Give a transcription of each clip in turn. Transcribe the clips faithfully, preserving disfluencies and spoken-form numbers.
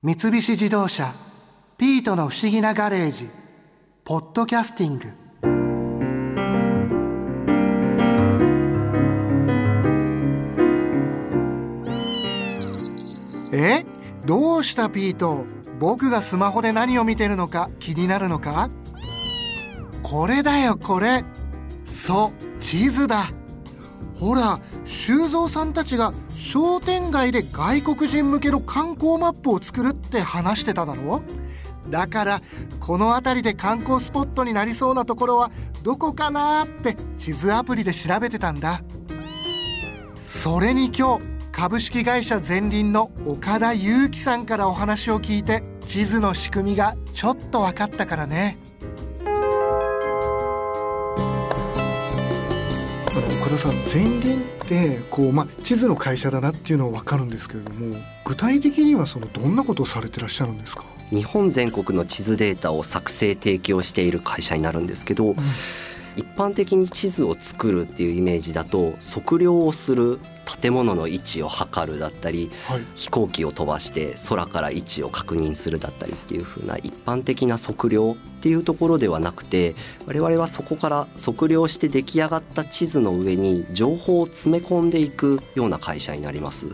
三菱自動車ピートの不思議なガレージポッドキャスティング。え、どうしたピート、僕がスマホで何を見てるのか気になるのか。これだよこれ。そう、地図だ。ほら、修造さんたちが商店街で外国人向けの観光マップを作るって話してただろ。だからこの辺りで観光スポットになりそうなところはどこかなって地図アプリで調べてたんだ。それに今日、株式会社ゼンリンの岡田裕樹さんからお話を聞いて、地図の仕組みがちょっと分かったからね。岡田さん、ゼンリンってこう、ま、地図の会社だなっていうのは分かるんですけれども、具体的にはそのどんなことをされてらっしゃるんですか。日本全国の地図データを作成提供している会社になるんですけど、うん、一般的に地図を作るっていうイメージだと、測量をする、建物の位置を測るだったり、はい、飛行機を飛ばして空から位置を確認するだったりっていう風な一般的な測量っていうところではなくて、我々はそこから測量して出来上がった地図の上に情報を詰め込んでいくような会社になります。例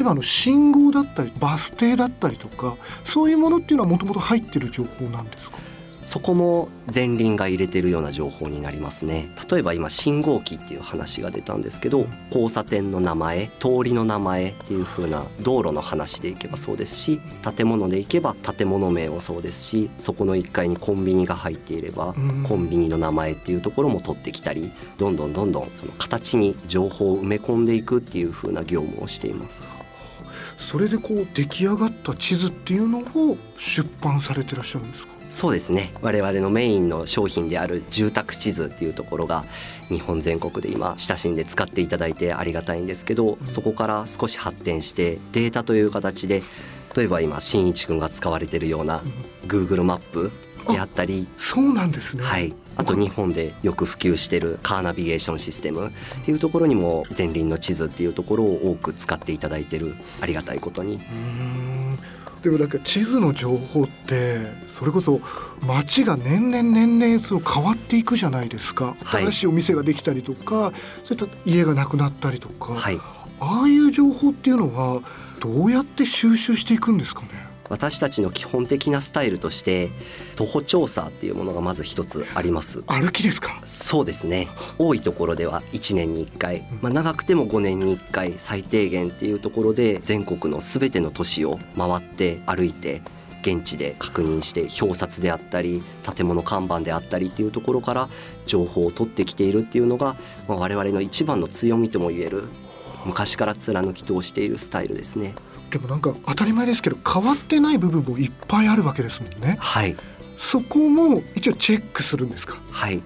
えばあの信号だったりバス停だったりとか、そういうものっていうのはもともと入ってる情報なんですか。そこもゼンリンが入れてるような情報になりますね。例えば今信号機っていう話が出たんですけど、交差点の名前、通りの名前っていう風な道路の話でいけばそうですし、建物でいけば建物名もそうですし、そこのいっかいにコンビニが入っていればコンビニの名前っていうところも取ってきたり、どんどんどんどんその形に情報を埋め込んでいくっていう風な業務をしています。それでこう出来上がった地図っていうのを出版されてらっしゃるんですか。そうですね、我々のメインの商品である住宅地図っていうところが日本全国で今親しんで使っていただいてありがたいんですけど、そこから少し発展してデータという形で、例えば今新一くんが使われているような Google マップであったり、そうなんですね、はい、あと日本でよく普及しているカーナビゲーションシステムっていうところにもゼンリンの地図っていうところを多く使っていただいている、ありがたいことに。うーん、でもなんか地図の情報ってそれこそ街が年々年々そう変わっていくじゃないですか。新しいお店ができたりとか、そういった家がなくなったりとか、はい、ああいう情報っていうのはどうやって収集していくんですかね。私たちの基本的なスタイルとして徒歩調査っていうものがまず一つあります。歩きですか。そうですね、多いところではいちねんにいっかい、まあ、長くてもごねんにいっかい最低限っていうところで全国のすべての都市を回って歩いて、現地で確認して表札であったり建物看板であったりっていうところから情報を取ってきているっていうのが、まあ、我々の一番の強みとも言える、昔から貫き通しているスタイルですね。でもなんか当たり前ですけど変わってない部分もいっぱいあるわけですもんね。はい。そこも一応チェックするんですか。はい。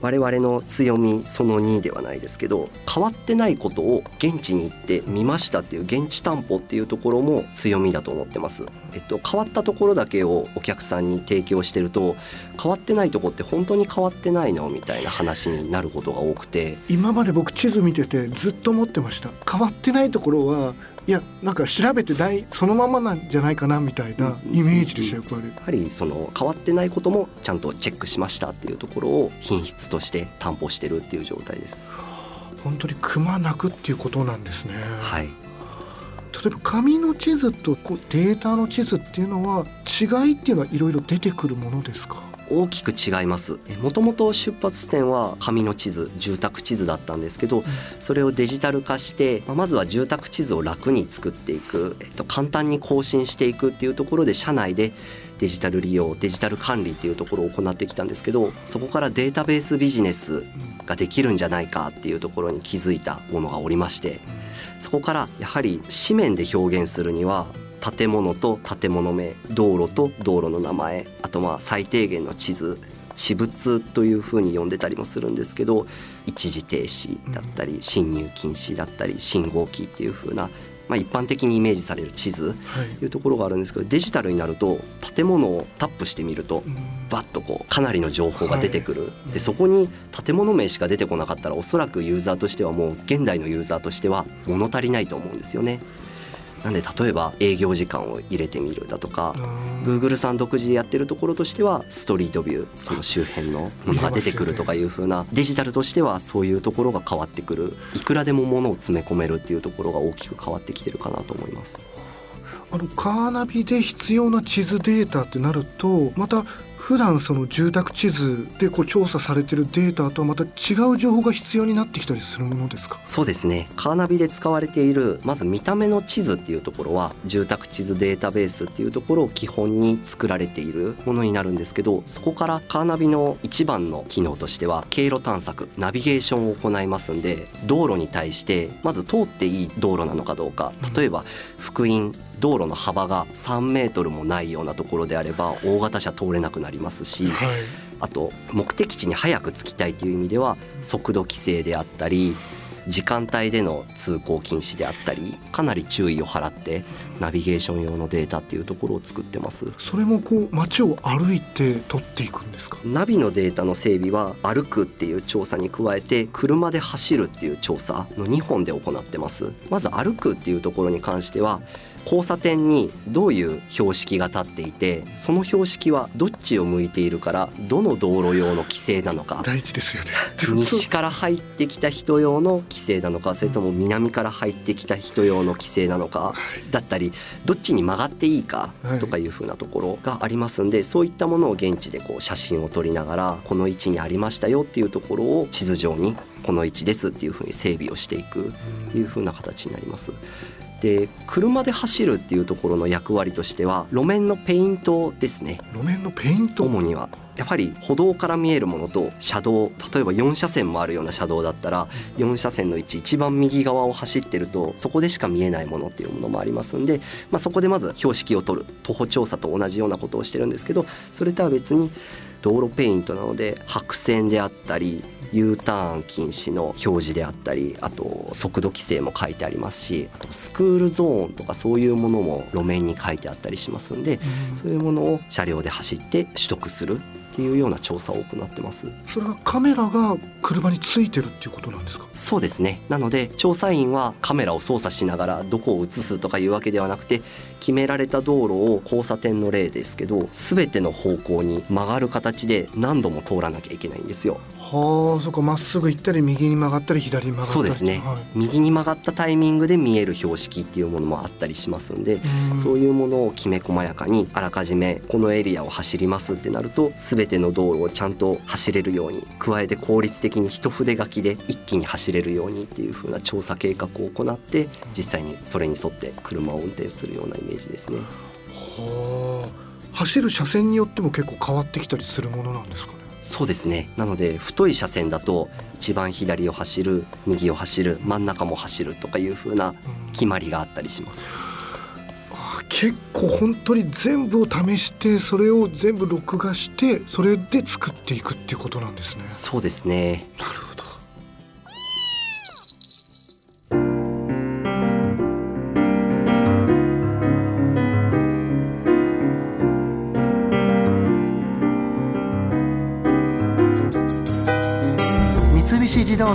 我々の強みそのにではないですけど、変わってないことを現地に行って見ましたっていう現地担保っていうところも強みだと思ってます。えっと、変わったところだけをお客さんに提供してると、変わってないとこって本当に変わってないのみたいな話になることが多くて、今まで僕地図見ててずっと思ってました。変わってないところはいや、なんか調べてないそのままなんじゃないかなみたいなイメージでしょ、やっぱり。やはりその変わってないこともちゃんとチェックしましたっていうところを品質として担保してるっていう状態です。本当にくまなくっていうことなんですね。はい。例えば紙の地図とこうデータの地図っていうのは違いっていうのはいろいろ出てくるものですか。大きく違います。もともと出発点は紙の地図、住宅地図だったんですけど、それをデジタル化してまずは住宅地図を楽に作っていく、えっと、簡単に更新していくっていうところで社内でデジタル利用、デジタル管理っていうところを行ってきたんですけど、そこからデータベースビジネスができるんじゃないかっていうところに気づいたものがおりまして、そこからやはり紙面で表現するには建物と建物名、道路と道路の名前、あとまあ最低限の地図、私物というふうに呼んでたりもするんですけど、一時停止だったり進入禁止だったり信号機っていうふうな、まあ、一般的にイメージされる地図というところがあるんですけど、デジタルになると建物をタップしてみるとバッとこうかなりの情報が出てくる。でそこに建物名しか出てこなかったら、おそらくユーザーとしてはもう現代のユーザーとしては物足りないと思うんですよね。なんで例えば営業時間を入れてみるだとか、 Google さん独自でやってるところとしてはストリートビュー、その周辺のものが出てくるとかいう風な、デジタルとしてはそういうところが変わってくる、いくらでもものを詰め込めるっていうところが大きく変わってきてるかなと思います。あのカーナビで必要な地図データってなると、また普段その住宅地図でこう調査されてるデータとはまた違う情報が必要になってきたりするものですか？そうですね、カーナビで使われているまず見た目の地図っていうところは住宅地図データベースっていうところを基本に作られているものになるんですけど、そこからカーナビの一番の機能としては経路探索、ナビゲーションを行いますんで、道路に対してまず通っていい道路なのかどうか、例えば福音道路の幅がさんメートルもないようなところであれば大型車通れなくなりますし、はい、あと目的地に早く着きたいという意味では速度規制であったり時間帯での通行禁止であったり、かなり注意を払ってナビゲーション用のデータっていうところを作ってます。それもこう街を歩いて取っていくんですか？ナビのデータの整備は歩くっていう調査に加えて車で走るっていう調査のにほんで行ってます。まず歩くっていうところに関しては、交差点にどういう標識が立っていて、その標識はどっちを向いているからどの道路用の規制なのか、大事ですよね西から入ってきた人用の規制なのか、それとも南から入ってきた人用の規制なのかだったり、どっちに曲がっていいかとかいうふうなところがありますんで、そういったものを現地でこう写真を撮りながら、この位置にありましたよっていうところを地図上にこの位置ですっていうふうに整備をしていくというふうな形になります。で車で走るっていうところの役割としては路面のペイントですね。路面のペイント、主にはやっぱり歩道から見えるものと車道、例えばよんしゃせんもあるような車道だったらよんしゃせんのうち一番右側を走ってるとそこでしか見えないものっていうものもありますんで、まあ、そこでまず標識を取る、徒歩調査と同じようなことをしてるんですけど、それとは別に道路ペイントなので白線であったりU ターン禁止の表示であったり、あと速度規制も書いてありますし、あとスクールゾーンとかそういうものも路面に書いてあったりしますんで、うん、そういうものを車両で走って取得するっていうような調査を行ってます。それはカメラが車についてるっていうことなんですか？そうですね、なので調査員はカメラを操作しながらどこを映すとかいうわけではなくて、決められた道路を交差点の例ですけど全ての方向に曲がる形で何度も通らなきゃいけないんですよ。はあ、そこまっすぐ行ったり右に曲がったり左に曲がったり、そうですね、はい、右に曲がったタイミングで見える標識っていうものもあったりしますんで、うん、そういうものをきめ細やかにあらかじめこのエリアを走りますってなると全ての道路をちゃんと走れるように、加えて効率的に一筆書きで一気に走れるようにっていう風な調査計画を行って、実際にそれに沿って車を運転するようなイメージですね。はあ、走る車線によっても結構変わってきたりするものなんですかね？そうですね、なので太い車線だと一番左を走る、右を走る、真ん中も走るとかいう風な決まりがあったりします。あ、結構本当に全部を試してそれを全部録画してそれで作っていくっていうことなんですね。そうですね、なるほど。自動